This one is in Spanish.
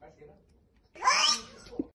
Vai, esquerda.